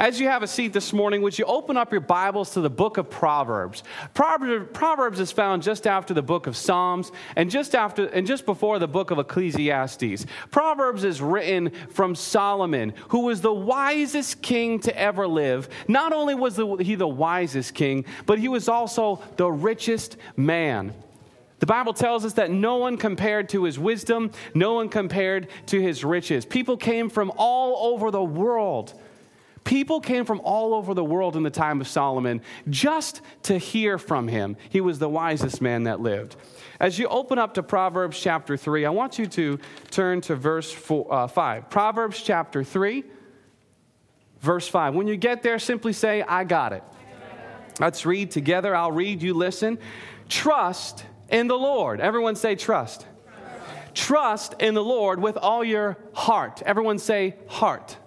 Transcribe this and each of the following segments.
As you have a seat this morning, would you open up your Bibles to the book of Proverbs? Proverbs is found just after the book of Psalms and just before the book of Ecclesiastes. Proverbs is written from Solomon, who was the wisest king to ever live. Not only was he the wisest king, but he was also the richest man. The Bible tells us that no one compared to his wisdom, no one compared to his riches. People came from all over the world. People came from all over the world in the time of Solomon just to hear from him. He was the wisest man that lived. As you open up to Proverbs chapter 3, I want you to turn to verse 5. Proverbs chapter 3, verse 5. When you get there, simply say, I got it. Let's read together. I'll read, you listen. Trust in the Lord. Everyone say trust. Trust in the Lord with all your heart. Everyone say heart.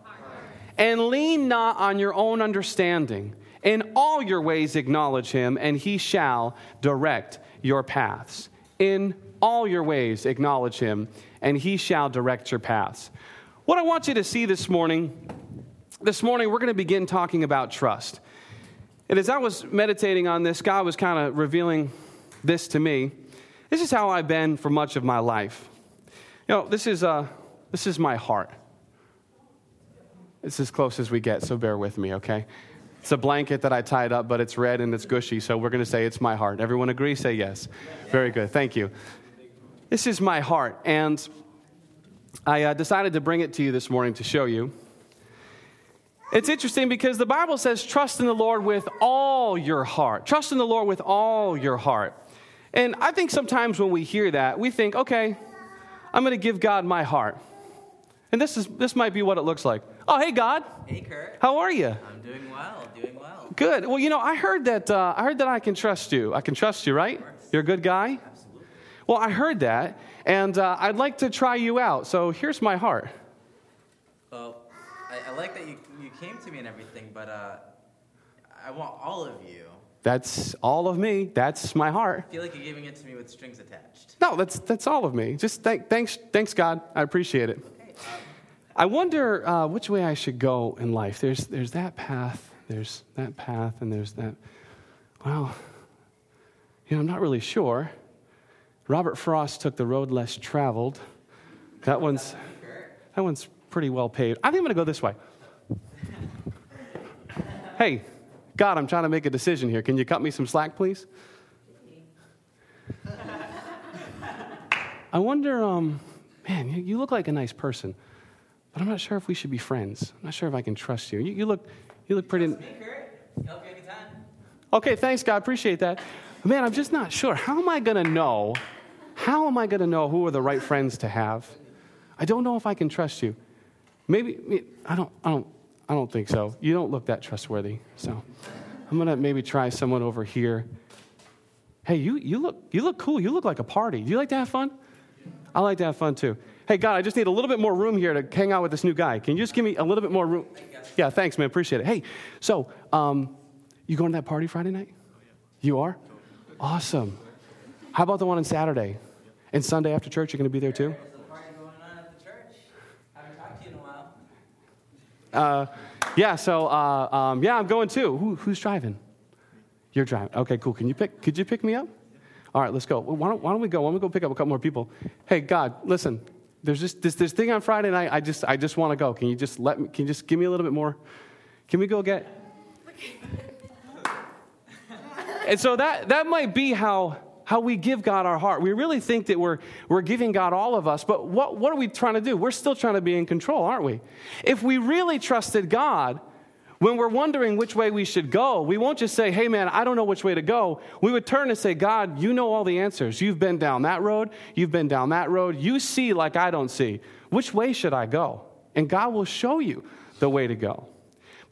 And lean not on your own understanding. In all your ways acknowledge him, and he shall direct your paths. In all your ways acknowledge him, and he shall direct your paths. What I want you to see this morning we're going to begin talking about trust. And as I was meditating on this, God was kind of revealing this to me. This is how I've been for much of my life. You know, this is my heart. It's as close as we get, so bear with me, okay? It's a blanket that I tied up, but it's red and it's gushy, so we're going to say it's my heart. Everyone agree? Say yes. Very good. Thank you. This is my heart, and I decided to bring it to you this morning to show you. It's interesting because the Bible says trust in the Lord with all your heart. Trust in the Lord with all your heart. And I think sometimes when we hear that, we think, okay, I'm going to give God my heart. And this might be what it looks like. Oh, hey, God. Hey, Kurt. How are you? I'm doing well, Good. Well, you know, I heard that I can trust you. I can trust you, right? You're a good guy? Absolutely. Well, I heard that, and I'd like to try you out, so here's my heart. Well, I like that you came to me and everything, but I want all of you. That's all of me. That's my heart. I feel like you're giving it to me with strings attached. No, that's all of me. Just thanks, God. I appreciate it. Okay. I wonder which way I should go in life. There's that path, and there's that. Well, you know, I'm not really sure. Robert Frost took the road less traveled. That one's pretty well paved. I think I'm going to go this way. Hey, God, I'm trying to make a decision here. Can you cut me some slack, please? I wonder, man, you look like a nice person. But I'm not sure if we should be friends. I'm not sure if I can trust you. You look pretty. You help me anytime. Okay, thanks, God. Appreciate that. Man, I'm just not sure. How am I gonna know who are the right friends to have? I don't know if I can trust you. Maybe I don't think so. You don't look that trustworthy. So I'm gonna maybe try someone over here. Hey, you look cool. You look like a party. Do you like to have fun? I like to have fun too. Hey, God, I just need a little bit more room here to hang out with this new guy. Can you just give me a little bit more room? Yeah, thanks, man. Appreciate it. Hey, so you going to that party Friday night? You are? Awesome. How about the one on Saturday? And Sunday after church, you're going to be there too? There's a party going on at the church. I haven't talked to you in a while. I'm going too. Who's driving? You're driving. Okay, cool. Could you pick me up? All right, let's go. Why don't we go pick up a couple more people? Hey, God, listen. There's just this thing on Friday night. I just want to go. Can you just give me a little bit more? Can we go get? And so that might be how we give God our heart. We really think that we're giving God all of us, but what are we trying to do? We're still trying to be in control, aren't we? If we really trusted God, when we're wondering which way we should go, we won't just say, hey, man, I don't know which way to go. We would turn and say, God, you know all the answers. You've been down that road. You've been down that road. You see like I don't see. Which way should I go? And God will show you the way to go.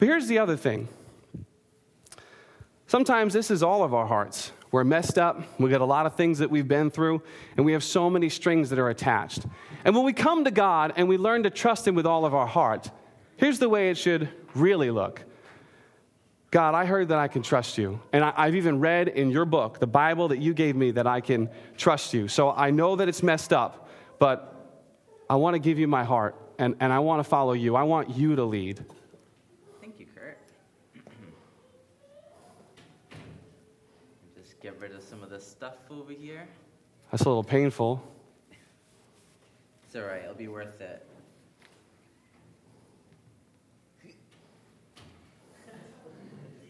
But here's the other thing. Sometimes this is all of our hearts. We're messed up. We've got a lot of things that we've been through, and we have so many strings that are attached. And when we come to God and we learn to trust him with all of our heart, here's the way it should really look. God, I heard that I can trust you. And I've even read in your book, the Bible that you gave me, that I can trust you. So I know that it's messed up, but I want to give you my heart, and I want to follow you. I want you to lead. Thank you, Kurt. Spirit. Just get rid of some of the stuff over here. That's a little painful. It's all right. It'll be worth it.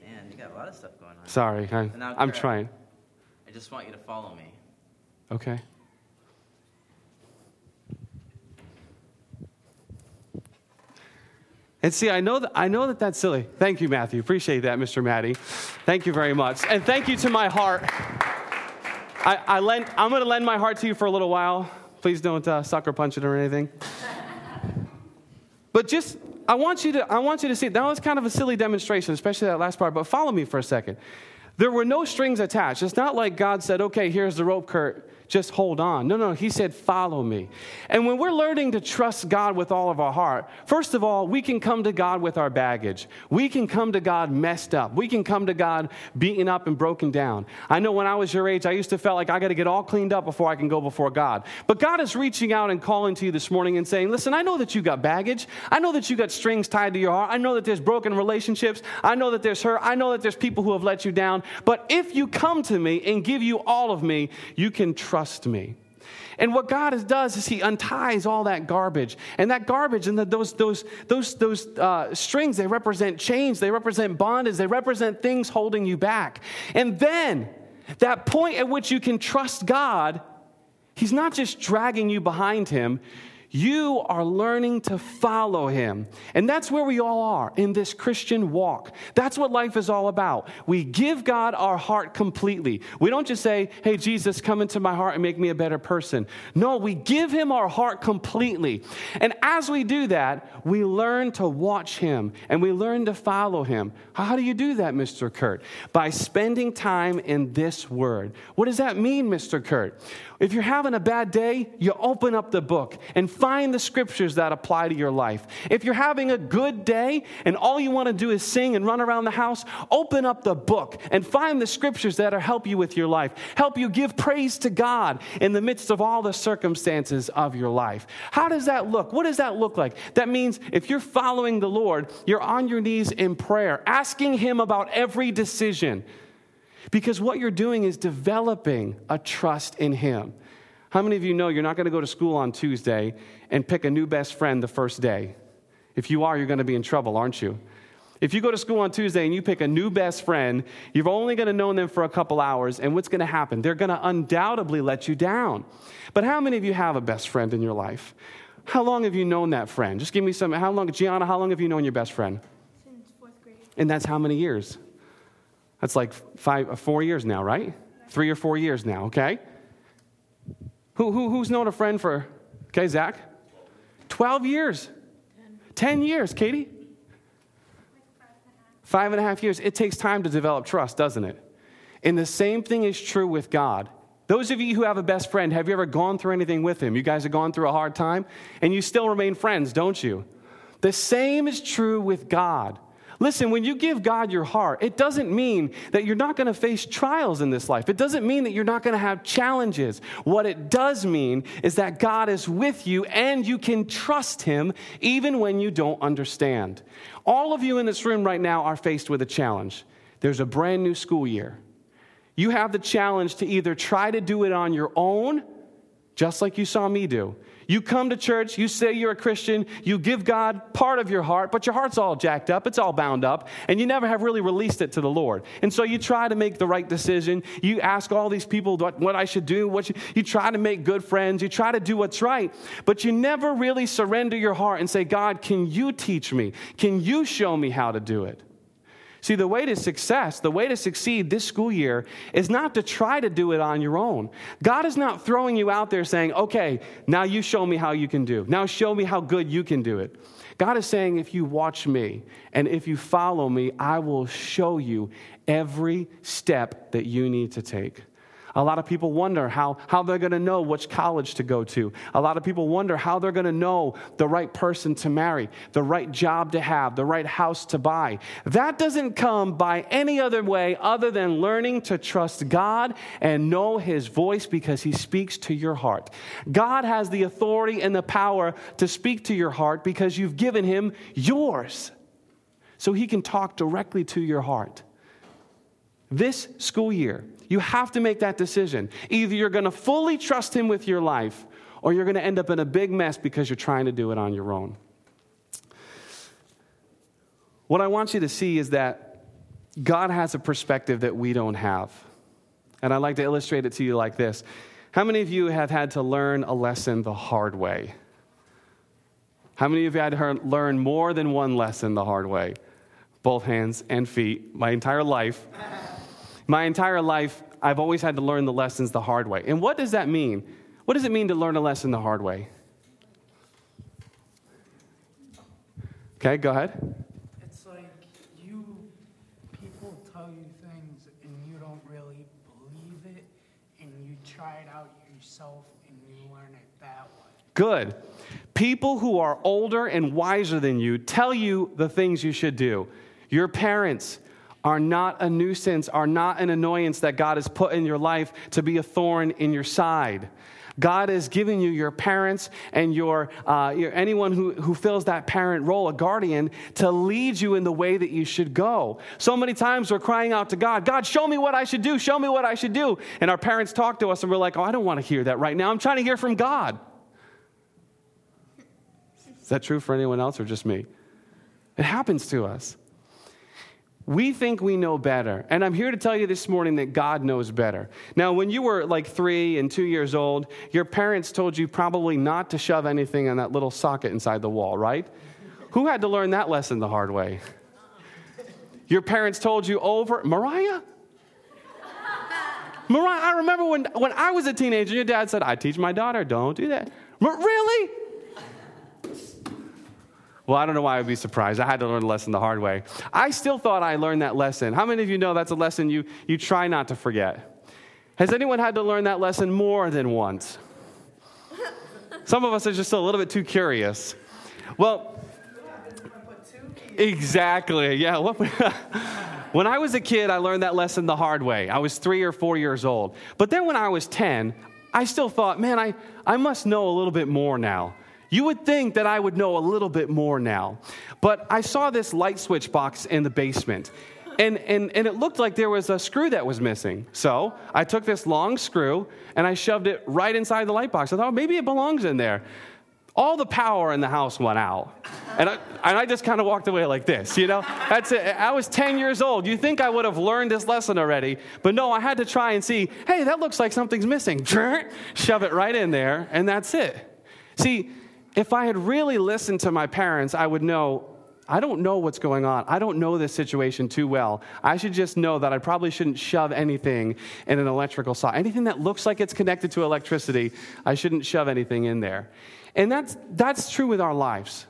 Man, you got a lot of stuff going on. Sorry, I'm trying. I just want you to follow me. Okay. And see, I know that that's silly. Thank you, Matthew. Appreciate that, Mr. Maddie. Thank you very much. And thank you to my heart. I'm going to lend my heart to you for a little while. Please don't sucker punch it or anything. But just, I want you to see, that was kind of a silly demonstration, especially that last part, but follow me for a second. There were no strings attached. It's not like God said, okay, here's the rope, Kurt. Just hold on. No, he said, follow me. And when we're learning to trust God with all of our heart, first of all, we can come to God with our baggage. We can come to God messed up. We can come to God beaten up and broken down. I know when I was your age, I used to feel like I got to get all cleaned up before I can go before God. But God is reaching out and calling to you this morning and saying, listen, I know that you got baggage. I know that you got strings tied to your heart. I know that there's broken relationships. I know that there's hurt. I know that there's people who have let you down. But if you come to me and give you all of me, you can trust me. And what God does is he unties all that garbage. And that garbage and those strings, they represent chains, they represent bondage, they represent things holding you back. And then that point at which you can trust God, he's not just dragging you behind him. You are learning to follow him. And that's where we all are in this Christian walk. That's what life is all about. We give God our heart completely. We don't just say, hey, Jesus, come into my heart and make me a better person. No, we give him our heart completely. And as we do that, we learn to watch him and we learn to follow him. How do you do that, Mr. Kurt? By spending time in this word. What does that mean, Mr. Kurt? If you're having a bad day, you open up the book and find the scriptures that apply to your life. If you're having a good day and all you want to do is sing and run around the house, open up the book and find the scriptures that are help you with your life, help you give praise to God in the midst of all the circumstances of your life. How does that look? What does that look like? That means if you're following the Lord, you're on your knees in prayer, asking him about every decision. Because what you're doing is developing a trust in him. How many of you know you're not going to go to school on Tuesday and pick a new best friend the first day? If you are, you're going to be in trouble, aren't you? If you go to school on Tuesday and you pick a new best friend, you're only going to know them for a couple hours, and what's going to happen? They're going to undoubtedly let you down. But how many of you have a best friend in your life? How long have you known that friend? Just give me some, Gianna, how long have you known your best friend? Since fourth grade. And that's how many years? That's like 4 years now, right? 3 or 4 years now, okay? Who's known a friend for, okay, Zach? 12 years. 10 years, Katie? 5.5 years. It takes time to develop trust, doesn't it? And the same thing is true with God. Those of you who have a best friend, have you ever gone through anything with him? You guys have gone through a hard time, and you still remain friends, don't you? The same is true with God. Listen, when you give God your heart, it doesn't mean that you're not going to face trials in this life. It doesn't mean that you're not going to have challenges. What it does mean is that God is with you and you can trust him even when you don't understand. All of you in this room right now are faced with a challenge. There's a brand new school year. You have the challenge to either try to do it on your own, just like you saw me do. You come to church, you say you're a Christian, you give God part of your heart, but your heart's all jacked up, it's all bound up, and you never have really released it to the Lord. And so you try to make the right decision. You ask all these people what I should do, you try to make good friends, you try to do what's right, but you never really surrender your heart and say, God, can you teach me? Can you show me how to do it? See, the way to success, the way to succeed this school year is not to try to do it on your own. God is not throwing you out there saying, okay, now you show me how you can do. Now show me how good you can do it. God is saying, if you watch me and if you follow me, I will show you every step that you need to take. A lot of people wonder how they're going to know which college to go to. A lot of people wonder how they're going to know the right person to marry, the right job to have, the right house to buy. That doesn't come by any other way other than learning to trust God and know his voice because he speaks to your heart. God has the authority and the power to speak to your heart because you've given him yours. so he can talk directly to your heart. This school year, you have to make that decision. Either you're going to fully trust him with your life, or you're going to end up in a big mess because you're trying to do it on your own. What I want you to see is that God has a perspective that we don't have. And I'd like to illustrate it to you like this. How many of you have had to learn a lesson the hard way? How many of you had to learn more than one lesson the hard way? Both hands and feet, my entire life. My entire life, I've always had to learn the lessons the hard way. And what does that mean? What does it mean to learn a lesson the hard way? Okay, go ahead. It's like people tell you things and you don't really believe it, and you try it out yourself and you learn it that way. Good. People who are older and wiser than you tell you the things you should do. Your parents are not a nuisance, are not an annoyance that God has put in your life to be a thorn in your side. God has given you your parents and your anyone who fills that parent role, a guardian, to lead you in the way that you should go. So many times we're crying out to God, God, show me what I should do, show me what I should do. And our parents talk to us and we're like, oh, I don't want to hear that right now. I'm trying to hear from God. Is that true for anyone else or just me? It happens to us. We think we know better. And I'm here to tell you this morning that God knows better. Now, when you were like 3 and 2 years old, your parents told you probably not to shove anything in that little socket inside the wall, right? Who had to learn that lesson the hard way? Your parents told you over, Mariah? Mariah, I remember when I was a teenager, your dad said, I teach my daughter, don't do that. Really? Well, I don't know why I would be surprised. I had to learn the lesson the hard way. I still thought I learned that lesson. How many of you know that's a lesson you try not to forget? Has anyone had to learn that lesson more than once? Some of us are just a little bit too curious. Well, exactly. Yeah. When I was a kid, I learned that lesson the hard way. I was 3 or 4 years old. But then when I was 10, I still thought, man, I must know a little bit more now. You would think that I would know a little bit more now. But I saw this light switch box in the basement. And it looked like there was a screw that was missing. So I took this long screw and I shoved it right inside the light box. I thought, oh, maybe it belongs in there. All the power in the house went out. And I just kind of walked away like this, you know? That's it. I was 10 years old. You'd think I would have learned this lesson already. But no, I had to try and see, hey, that looks like something's missing. Shove it right in there, and that's it. See, if I had really listened to my parents, I would know, I don't know what's going on. I don't know this situation too well. I should just know that I probably shouldn't shove anything in an electrical socket. Anything that looks like it's connected to electricity, I shouldn't shove anything in there. And that's true with our lives.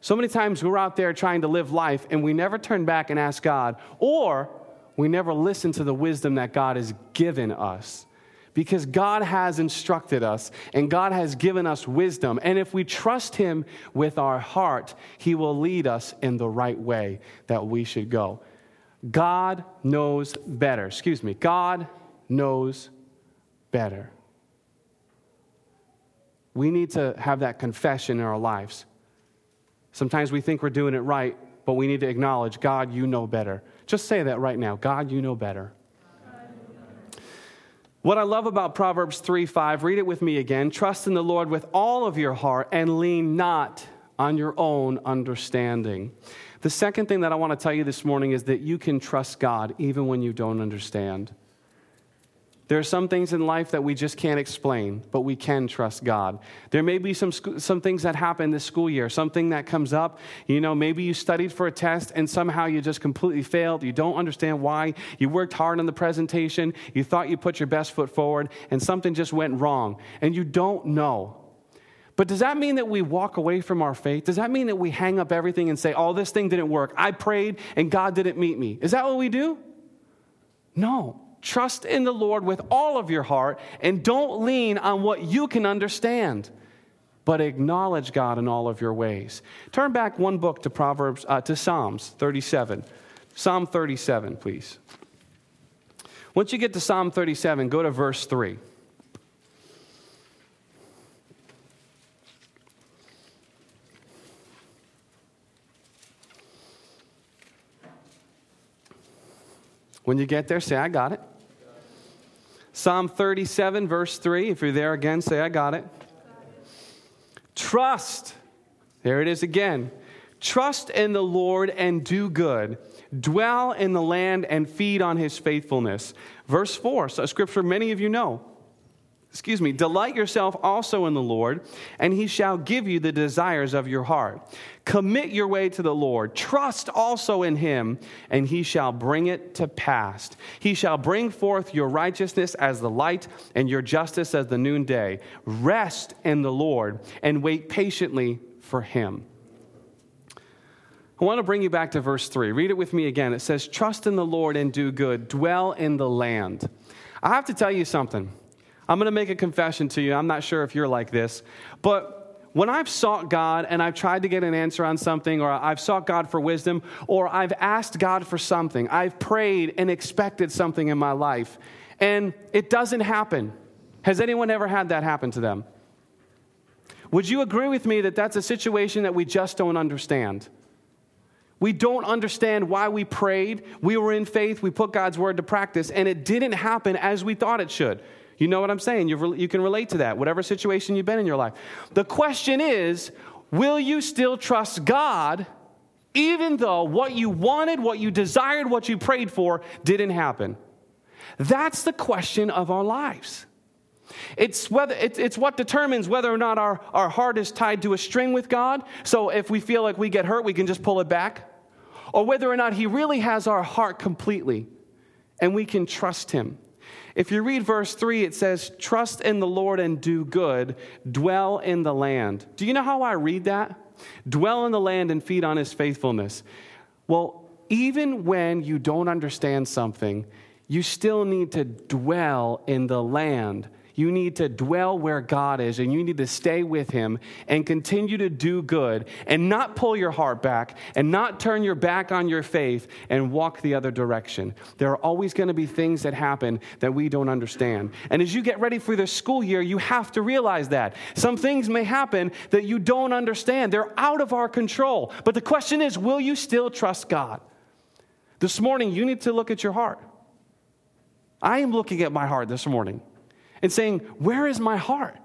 So many times we're out there trying to live life, and we never turn back and ask God, or we never listen to the wisdom that God has given us. Because God has instructed us, and God has given us wisdom. And if we trust him with our heart, he will lead us in the right way that we should go. God knows better. God knows better. We need to have that confession in our lives. Sometimes we think we're doing it right, but we need to acknowledge, God, you know better. Just say that right now. God, you know better. What I love about Proverbs 3:5, read it with me again. Trust in the Lord with all of your heart and lean not on your own understanding. The second thing that I want to tell you this morning is that you can trust God even when you don't understand. There are some things in life that we just can't explain, but we can trust God. There may be some things that happen this school year, something that comes up. You know, maybe you studied for a test and somehow you just completely failed. You don't understand why. You worked hard on the presentation. You thought you put your best foot forward and something just went wrong and you don't know. But does that mean that we walk away from our faith? Does that mean that we hang up everything and say, oh, this thing didn't work. I prayed and God didn't meet me. Is that what we do? No. Trust in the Lord with all of your heart and don't lean on what you can understand, but acknowledge God in all of your ways. Turn back one book to Psalms 37. Psalm 37, please. Once you get to Psalm 37, go to verse 3. When you get there, say, I got it. Psalm 37, verse 3. If you're there again, say, I got it. Trust. There it is again. Trust in the Lord and do good. Dwell in the land and feed on his faithfulness. Verse 4, so a scripture many of you know. Delight yourself also in the Lord, and he shall give you the desires of your heart. Commit your way to the Lord. Trust also in him, and he shall bring it to pass. He shall bring forth your righteousness as the light and your justice as the noonday. Rest in the Lord and wait patiently for him. I want to bring you back to verse 3. Read it with me again. It says, trust in the Lord and do good. Dwell in the land. I have to tell you something. I'm going to make a confession to you. I'm not sure if you're like this, but when I've sought God and I've tried to get an answer on something, or I've sought God for wisdom, or I've asked God for something, I've prayed and expected something in my life, and it doesn't happen. Has anyone ever had that happen to them? Would you agree with me that that's a situation that we just don't understand? We don't understand why we prayed. We were in faith. We put God's word to practice, and it didn't happen as we thought it should. You know what I'm saying? You can relate to that, whatever situation you've been in your life. The question is, will you still trust God even though what you wanted, what you desired, what you prayed for didn't happen? That's the question of our lives. It's what determines whether or not our heart is tied to a string with God. So if we feel like we get hurt, we can just pull it back. Or whether or not he really has our heart completely and we can trust him. If you read verse 3, it says, trust in the Lord and do good, dwell in the land. Do you know how I read that? Dwell in the land and feed on his faithfulness. Well, even when you don't understand something, you still need to dwell in the land. You need to dwell where God is, and you need to stay with him and continue to do good and not pull your heart back and not turn your back on your faith and walk the other direction. There are always going to be things that happen that we don't understand. And as you get ready for the school year, you have to realize that. Some things may happen that you don't understand. They're out of our control. But the question is, will you still trust God? This morning, you need to look at your heart. I am looking at my heart this morning and saying, where is my heart?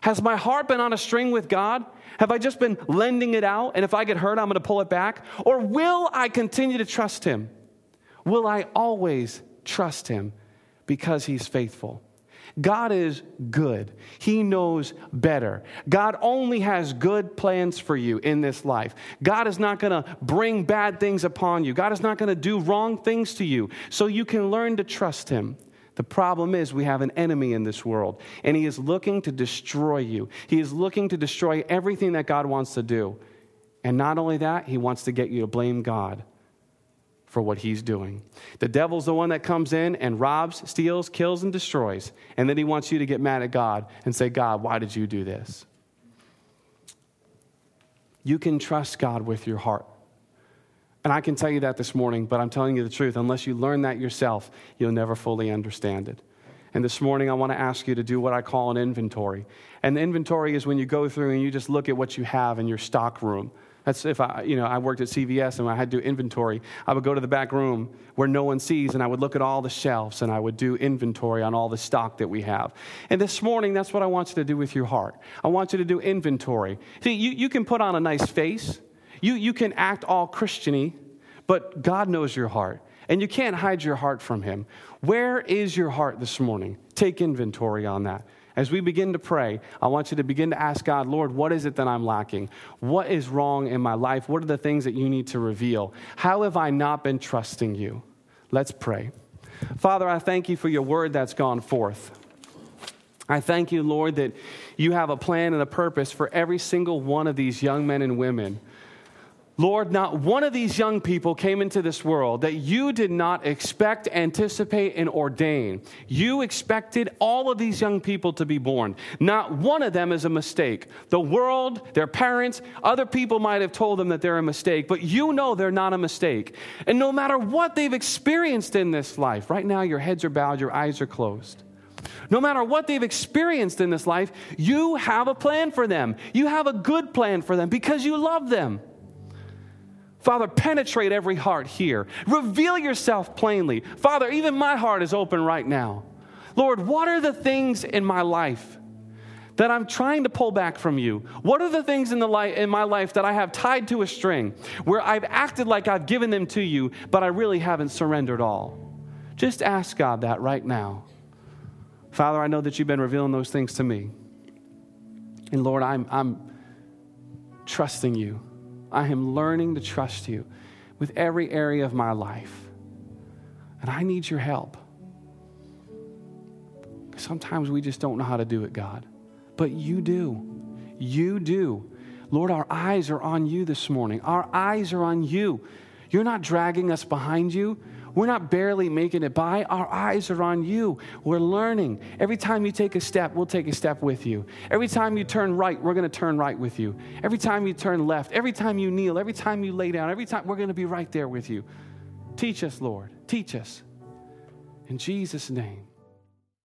Has my heart been on a string with God? Have I just been lending it out, and if I get hurt, I'm going to pull it back? Or will I continue to trust him? Will I always trust him because he's faithful? God is good. He knows better. God only has good plans for you in this life. God is not going to bring bad things upon you. God is not going to do wrong things to you, so you can learn to trust him. The problem is we have an enemy in this world, and he is looking to destroy you. He is looking to destroy everything that God wants to do. And not only that, he wants to get you to blame God for what he's doing. The devil's the one that comes in and robs, steals, kills, and destroys. And then he wants you to get mad at God and say, God, why did you do this? You can trust God with your heart. And I can tell you that this morning, but I'm telling you the truth. Unless you learn that yourself, you'll never fully understand it. And this morning, I want to ask you to do what I call an inventory. And the inventory is when you go through and you just look at what you have in your stock room. That's if I worked at CVS and I had to do inventory. I would go to the back room where no one sees, and I would look at all the shelves, and I would do inventory on all the stock that we have. And this morning, that's what I want you to do with your heart. I want you to do inventory. See, you can put on a nice face. You can act all Christian-y, but God knows your heart, and you can't hide your heart from him. Where is your heart this morning? Take inventory on that. As we begin to pray, I want you to begin to ask God, Lord, what is it that I'm lacking? What is wrong in my life? What are the things that you need to reveal? How have I not been trusting you? Let's pray. Father, I thank you for your word that's gone forth. I thank you, Lord, that you have a plan and a purpose for every single one of these young men and women. Lord, not one of these young people came into this world that you did not expect, anticipate, and ordain. You expected all of these young people to be born. Not one of them is a mistake. The world, their parents, other people might have told them that they're a mistake, but you know they're not a mistake. And no matter what they've experienced in this life, right now your heads are bowed, your eyes are closed. No matter what they've experienced in this life, you have a plan for them. You have a good plan for them because you love them. Father, penetrate every heart here. Reveal yourself plainly. Father, even my heart is open right now. Lord, what are the things in my life that I'm trying to pull back from you? What are the things in my life that I have tied to a string where I've acted like I've given them to you, but I really haven't surrendered all? Just ask God that right now. Father, I know that you've been revealing those things to me. And Lord, I'm trusting you. I am learning to trust you with every area of my life. And I need your help. Sometimes we just don't know how to do it, God. But you do. You do. Lord, our eyes are on you this morning. Our eyes are on you. You're not dragging us behind you. We're not barely making it by. Our eyes are on you. We're learning. Every time you take a step, we'll take a step with you. Every time you turn right, we're going to turn right with you. Every time you turn left, every time you kneel, every time you lay down, every time, we're going to be right there with you. Teach us, Lord. Teach us. In Jesus' name.